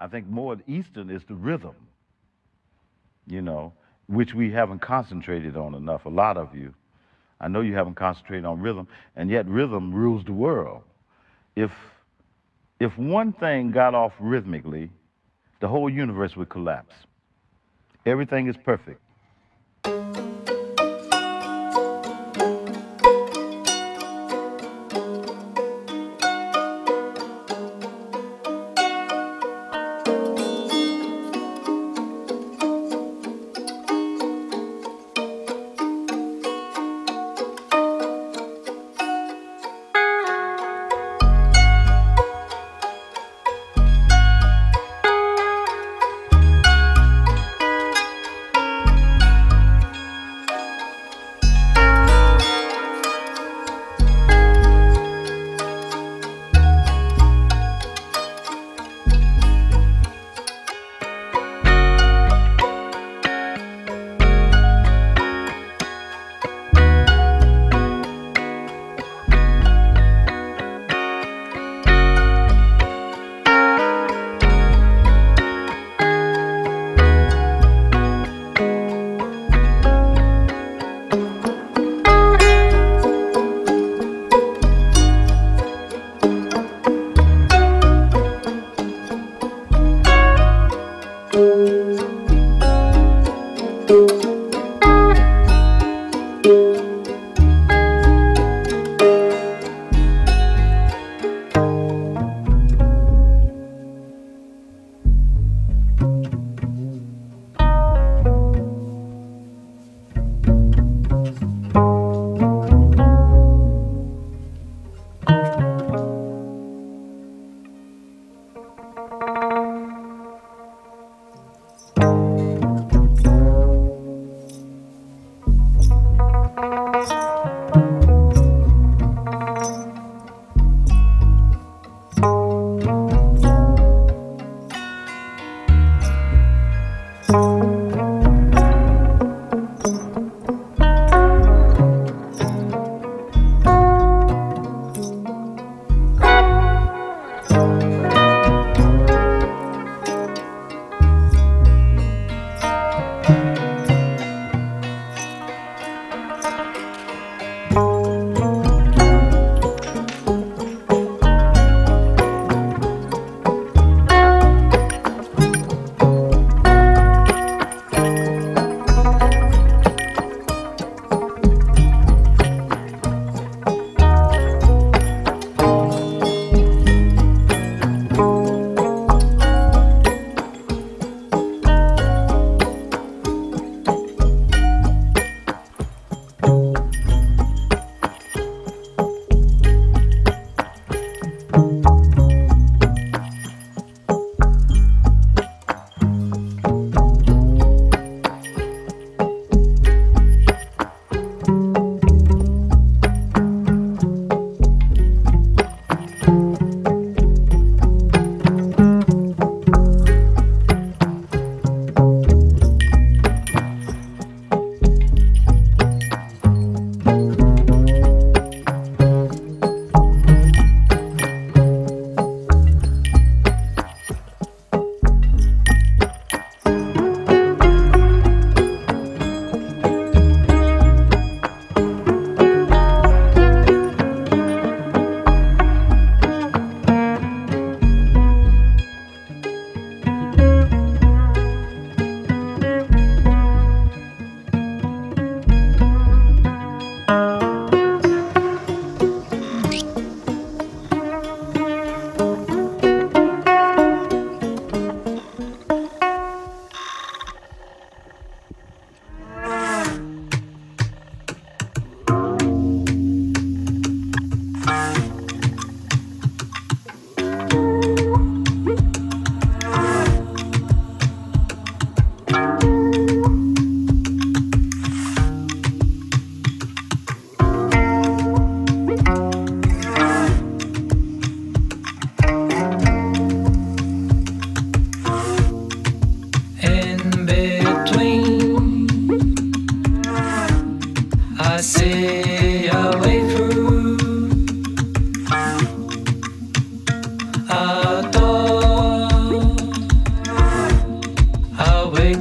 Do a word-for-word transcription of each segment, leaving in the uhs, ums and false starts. I think more Eastern is the rhythm, you know, which we haven't concentrated on enough, a lot of you. I know you haven't concentrated on rhythm, and yet rhythm rules the world. If, if one thing got off rhythmically, the whole universe would collapse. Everything is perfect.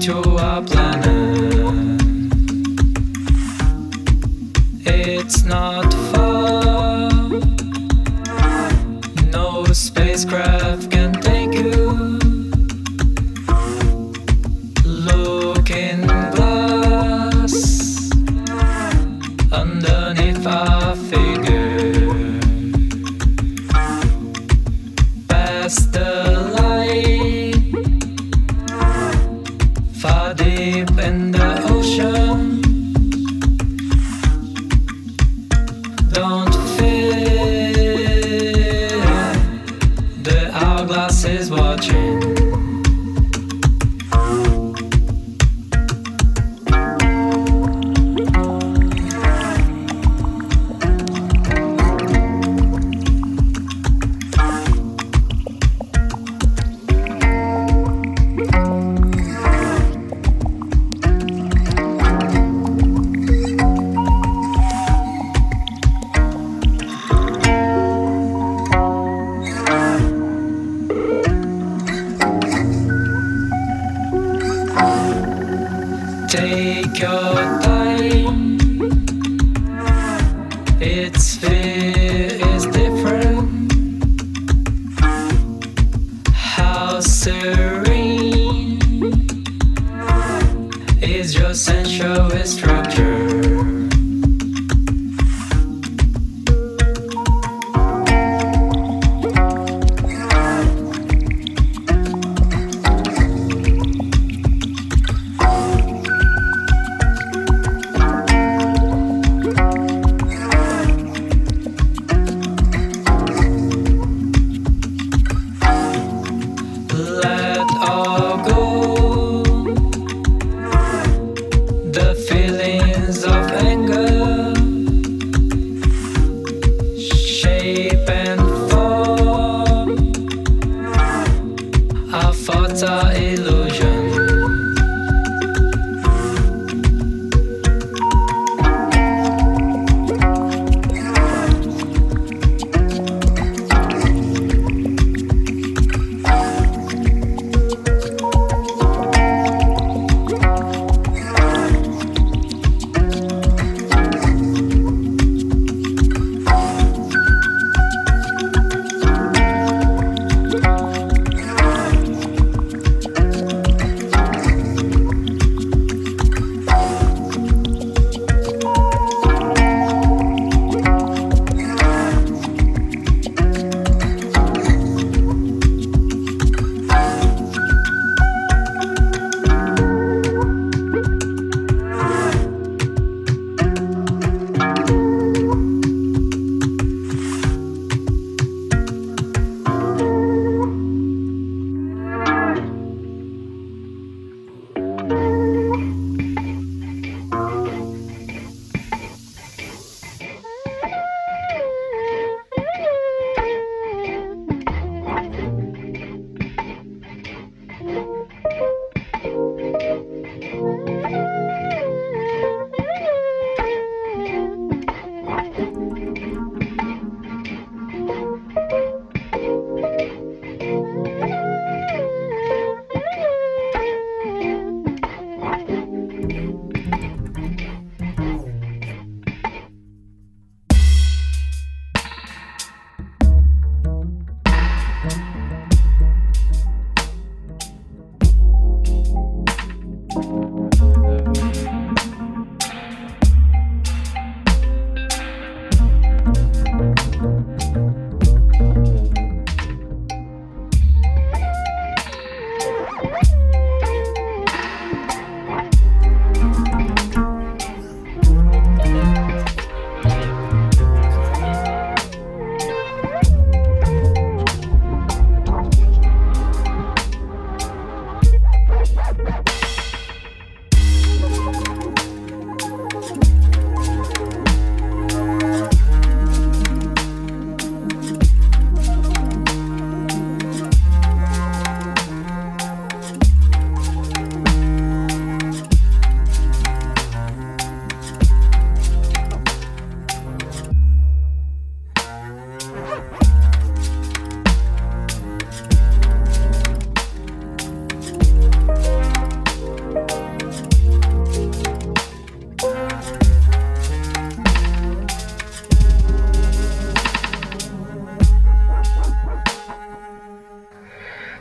czoła planet. It's not far. No spacecraft can take you. Look in glass underneath our figure. Past the light, far deep in the ocean. Don't fear, the hourglass is watching. Take your time, its fear is different. How serene is your sensuous structure? Feeling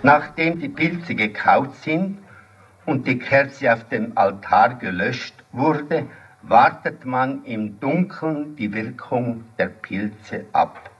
Nachdem die Pilze gekaut sind und die Kerze auf dem Altar gelöscht wurde, wartet man im Dunkeln die Wirkung der Pilze ab.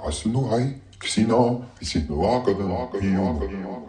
明日の愛岸の石の赤の赤の赤の赤の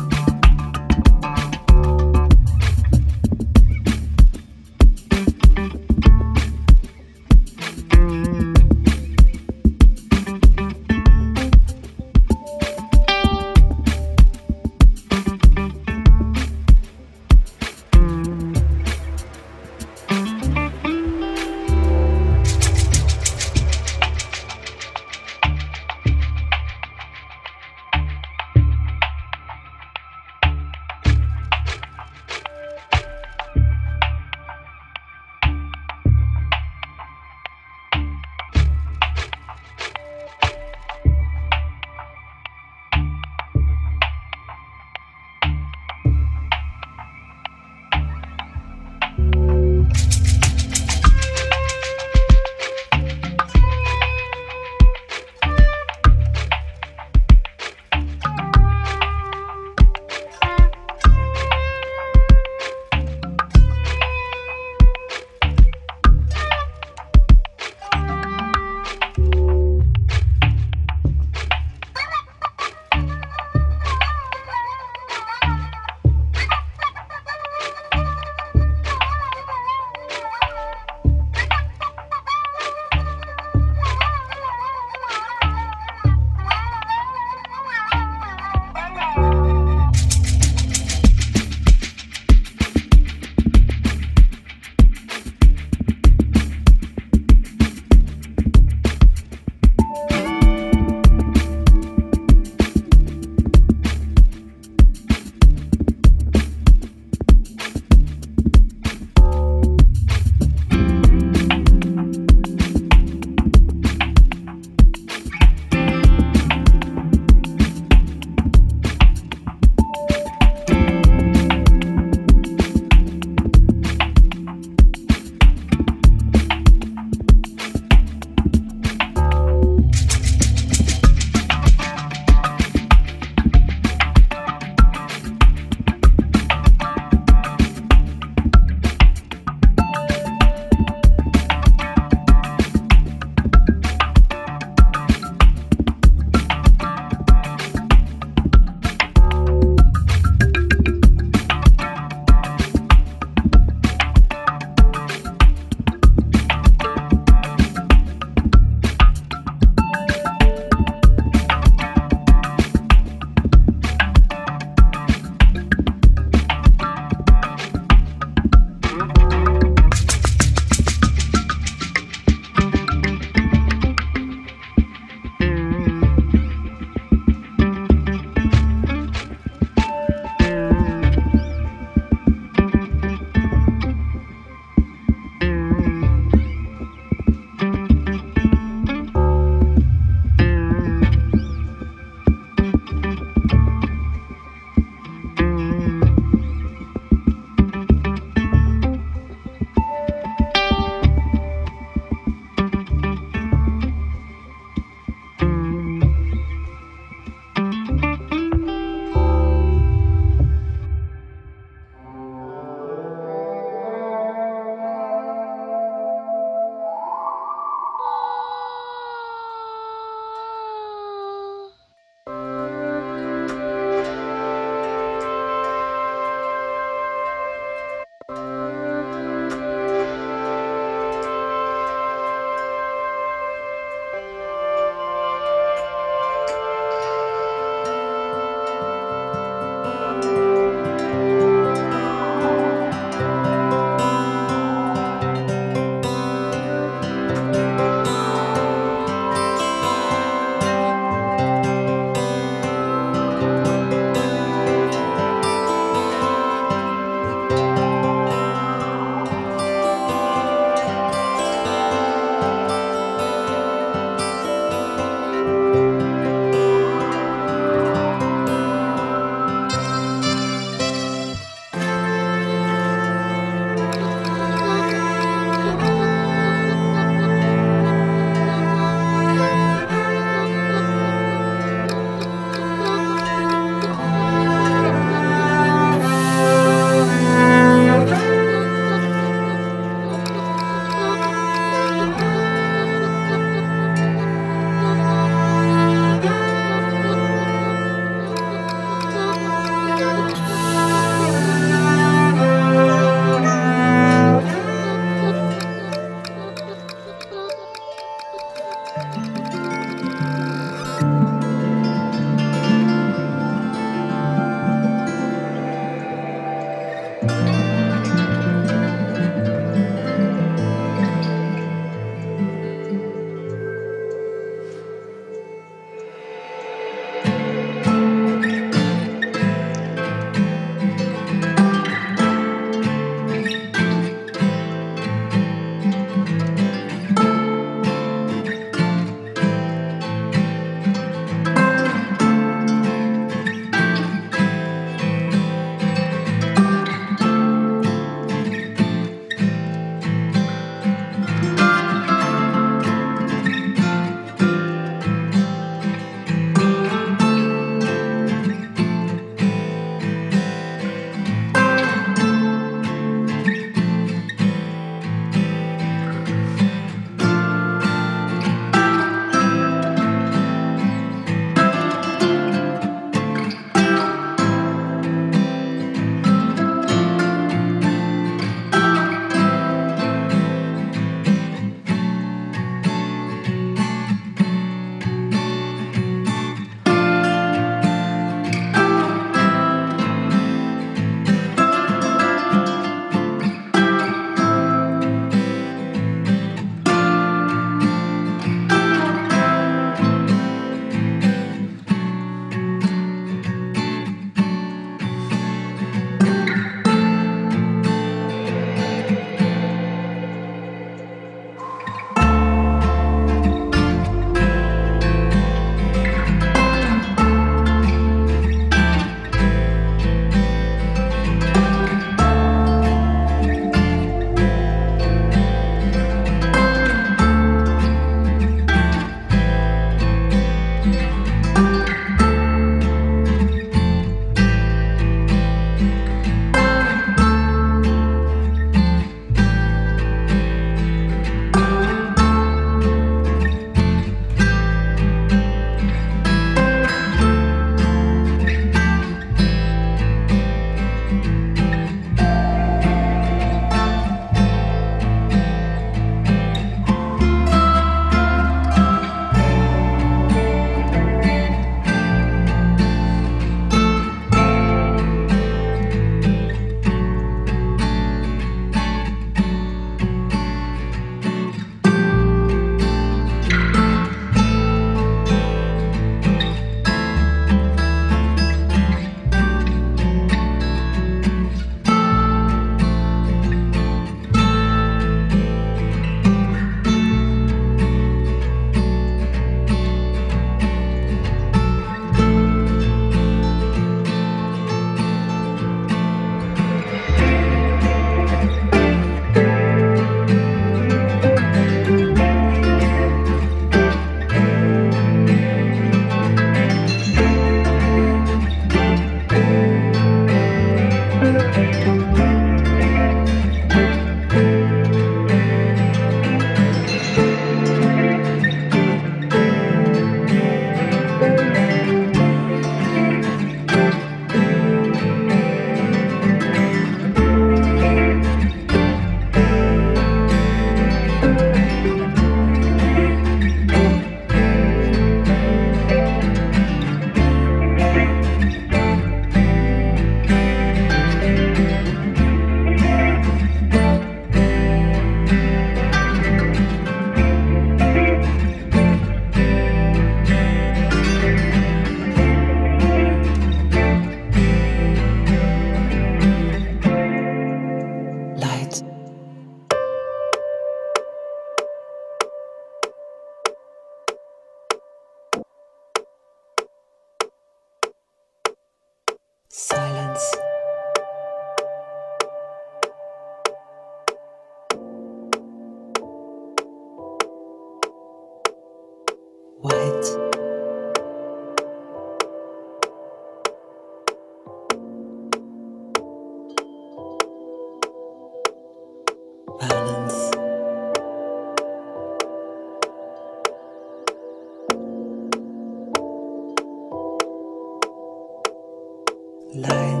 line.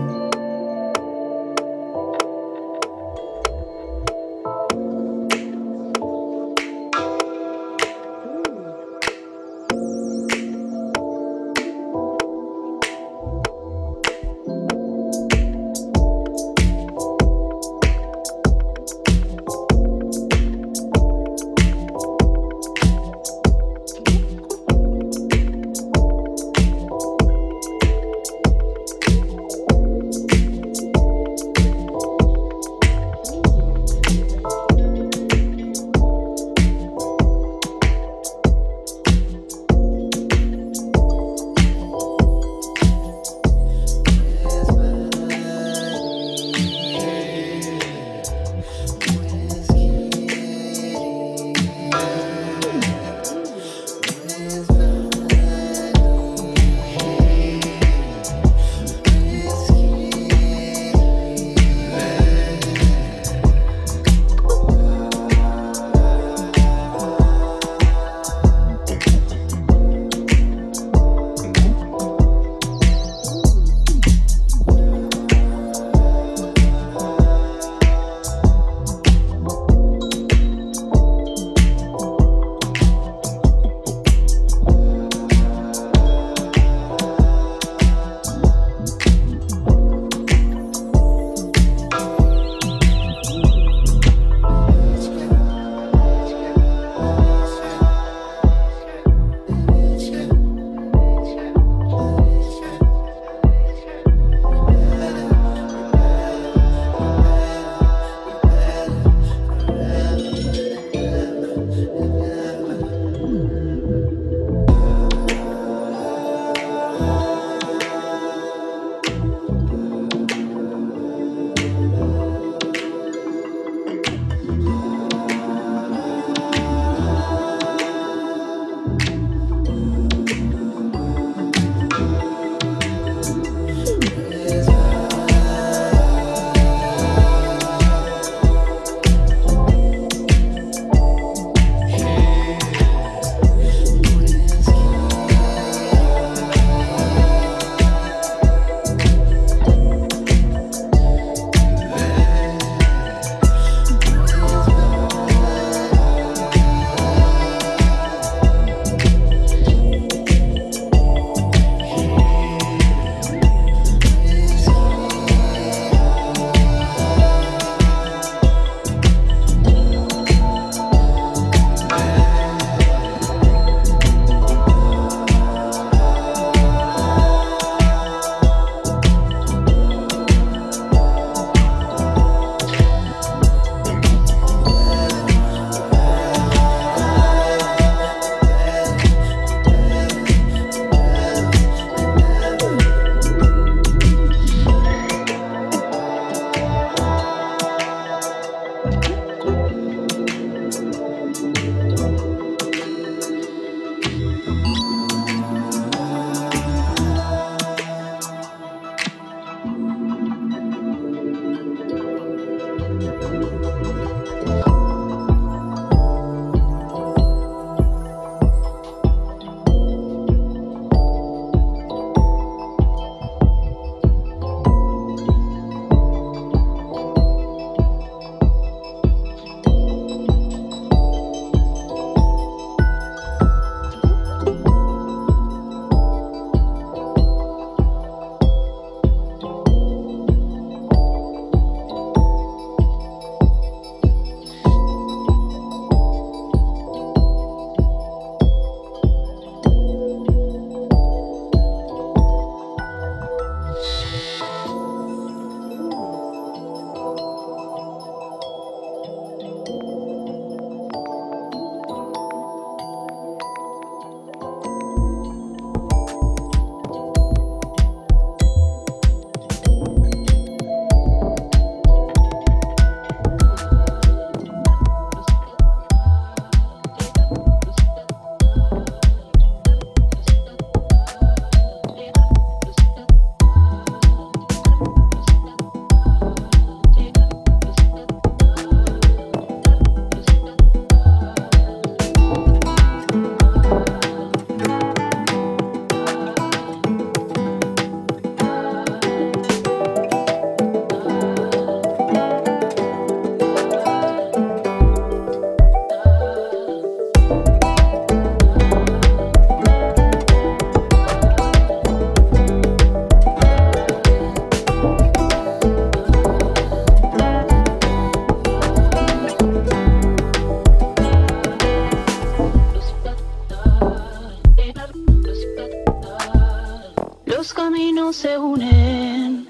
se unen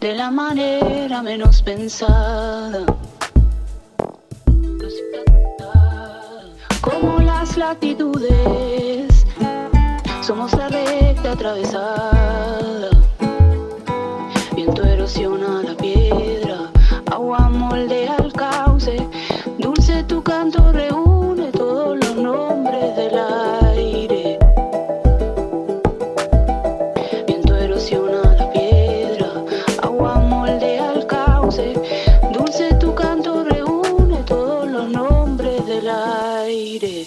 de la manera menos pensada. Como las latitudes, somos la recta atravesada. Viento erosiona la piedra, agua moldea el cauce. Dulce tu canto reúne todos los nombres del aire. Viento erosiona la piedra, agua moldea el cauce. Dulce tu canto reúne todos los nombres del aire.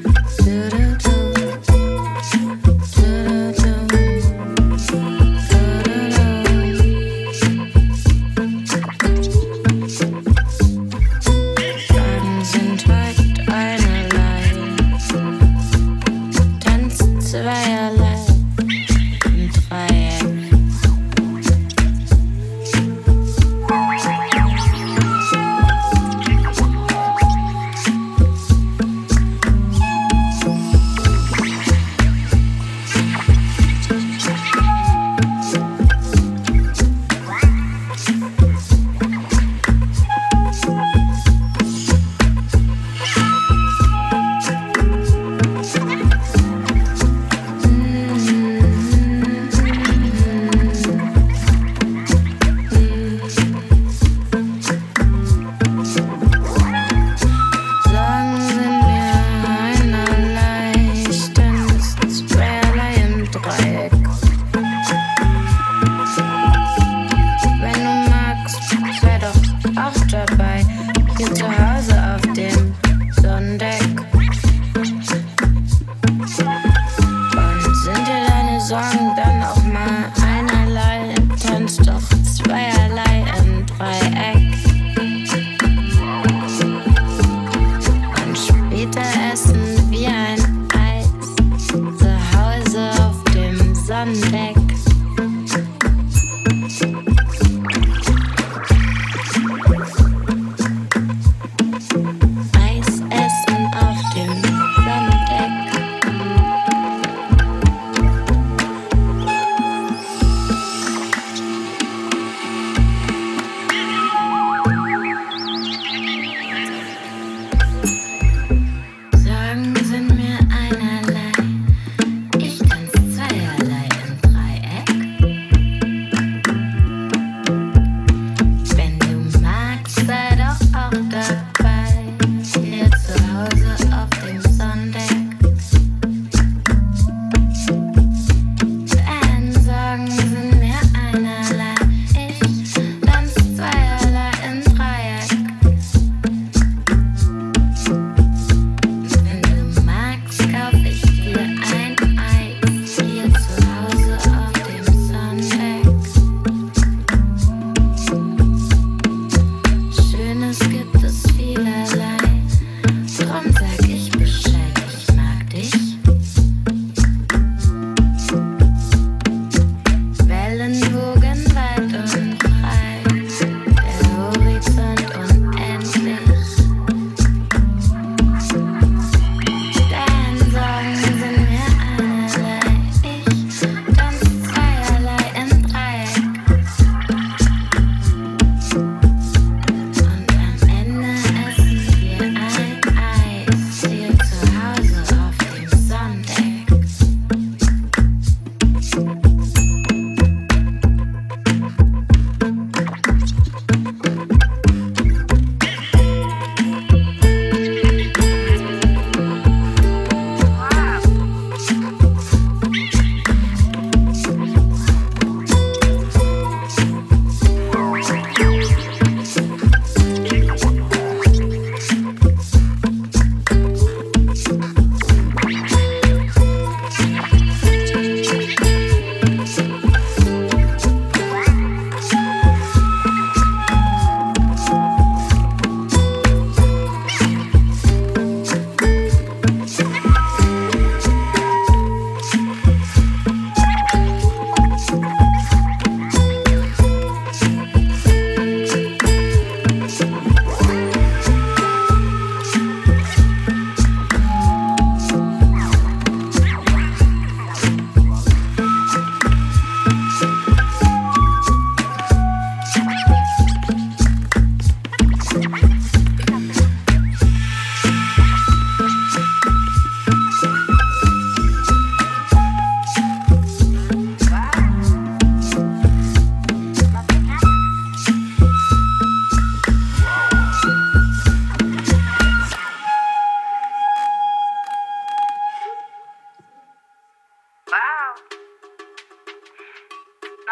Thank you.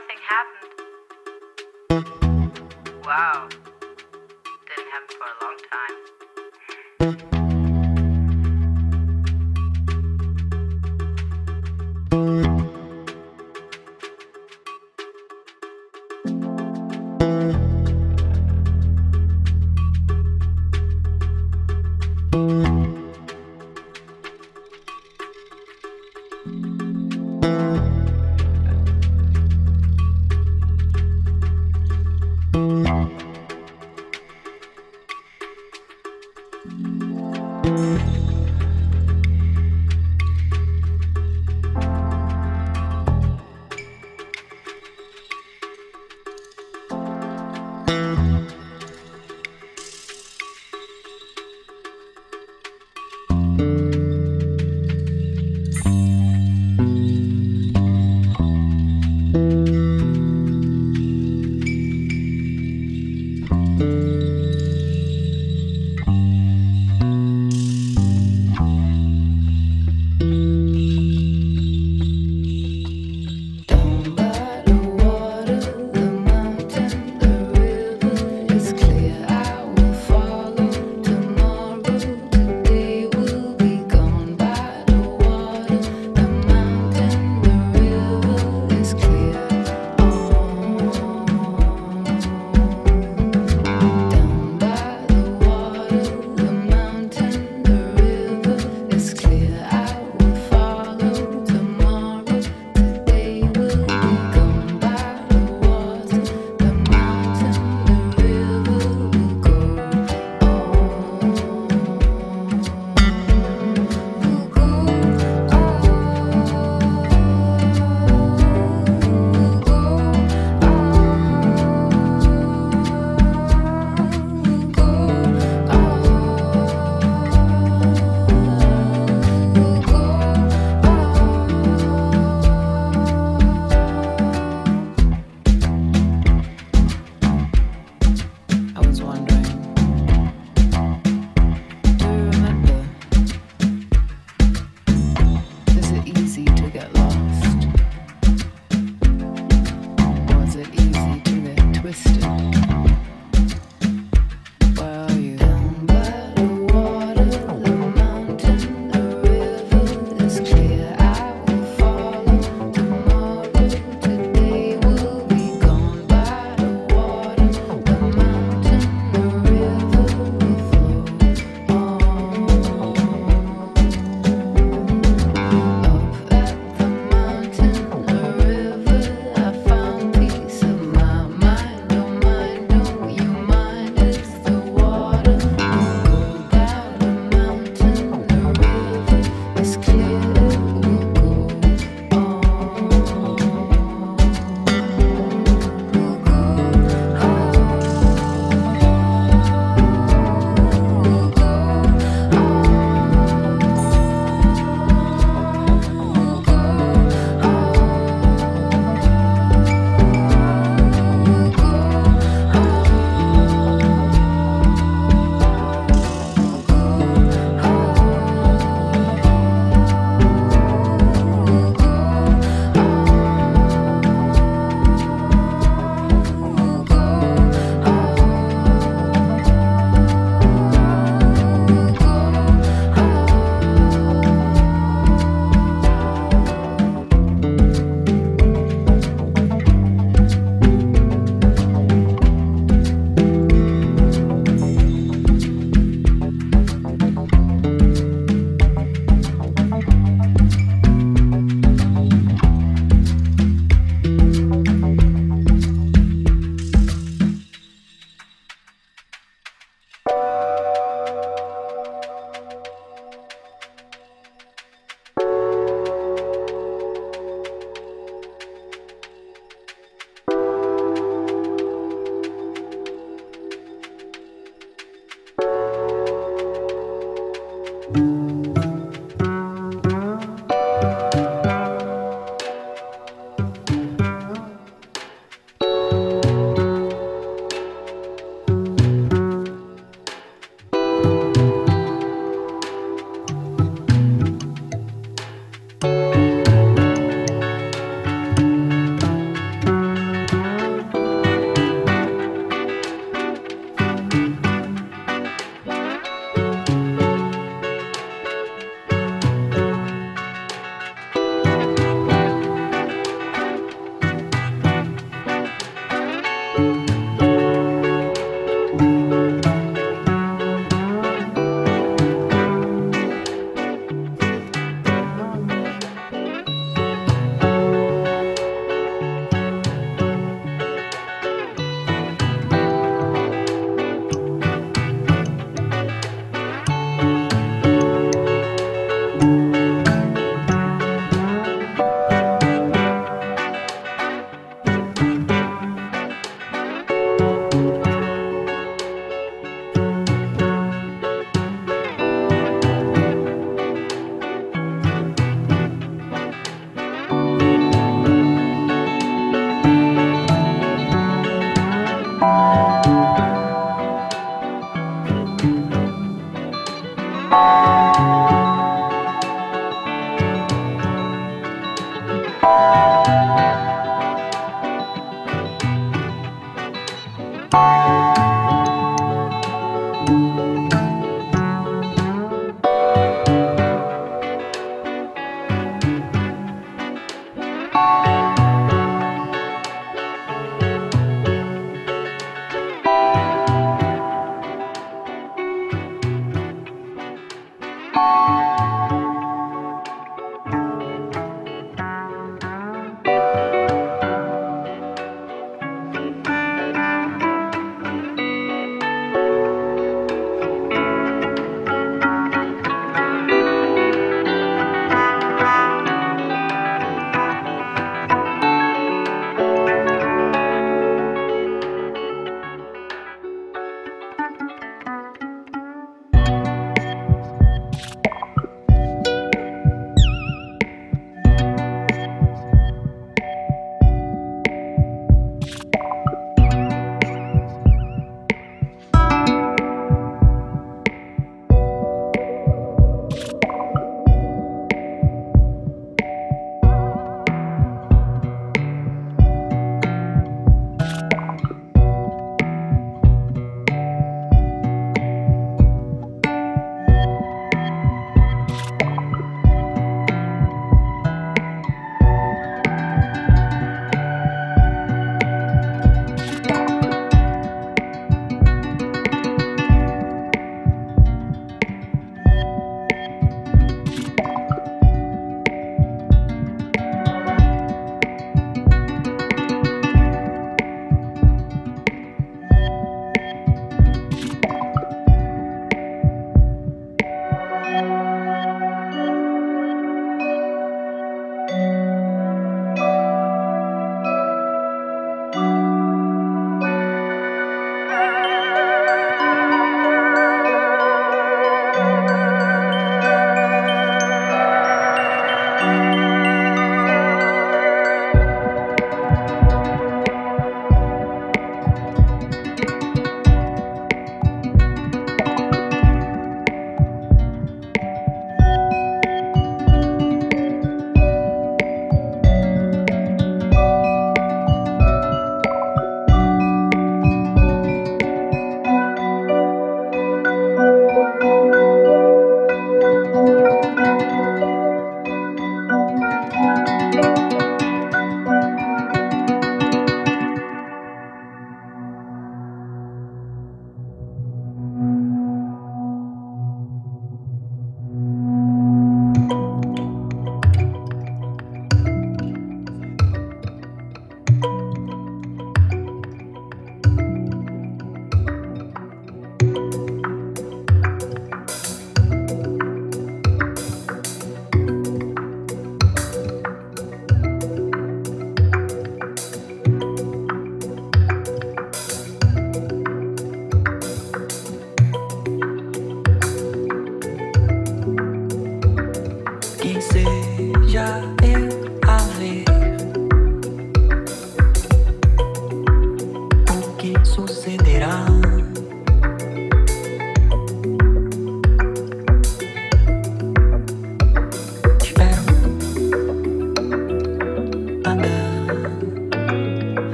nothing happened. Wow. Didn't happen for a long time.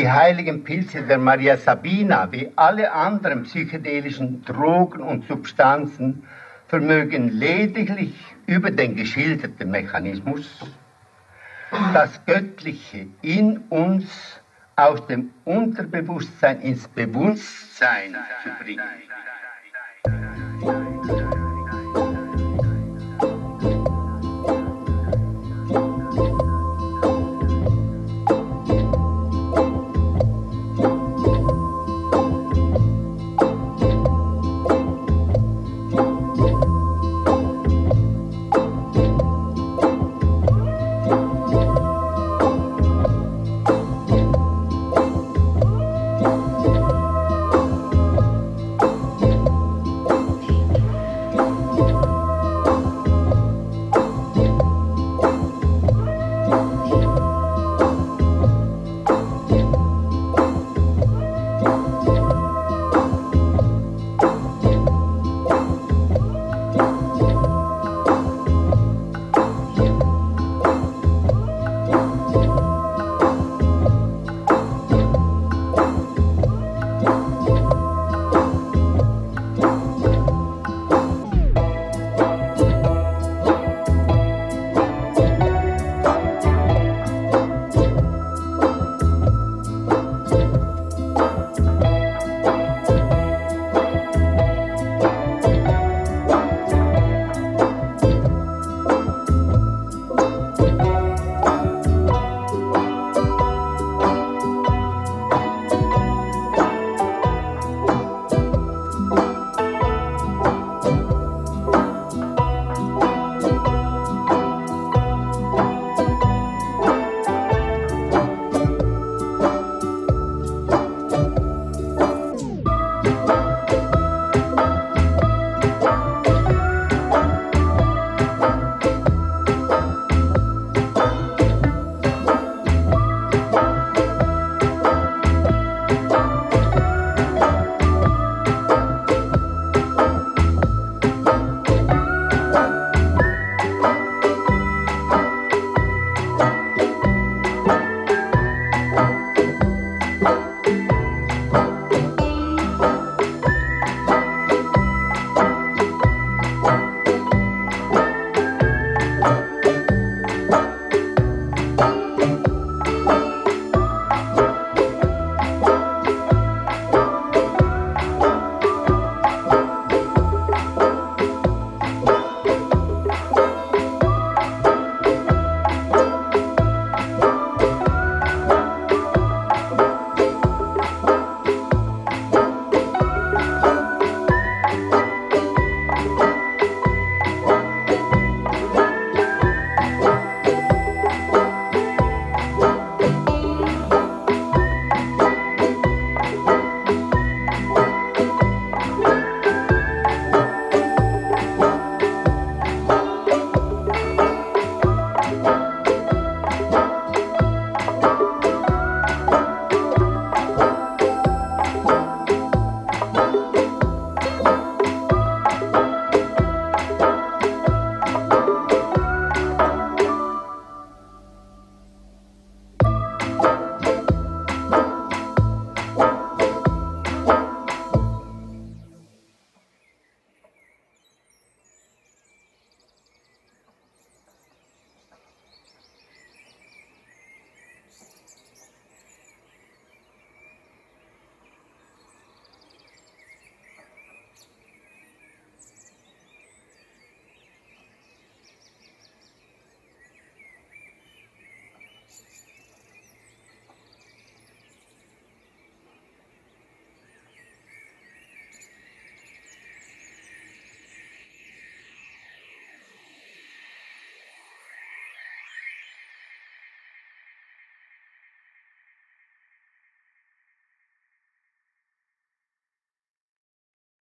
die heiligen Pilze der Maria Sabina wie alle anderen psychedelischen Drogen und Substanzen vermögen lediglich über den geschilderten Mechanismus, das Göttliche in uns aus dem Unterbewusstsein ins Bewusstsein zu bringen.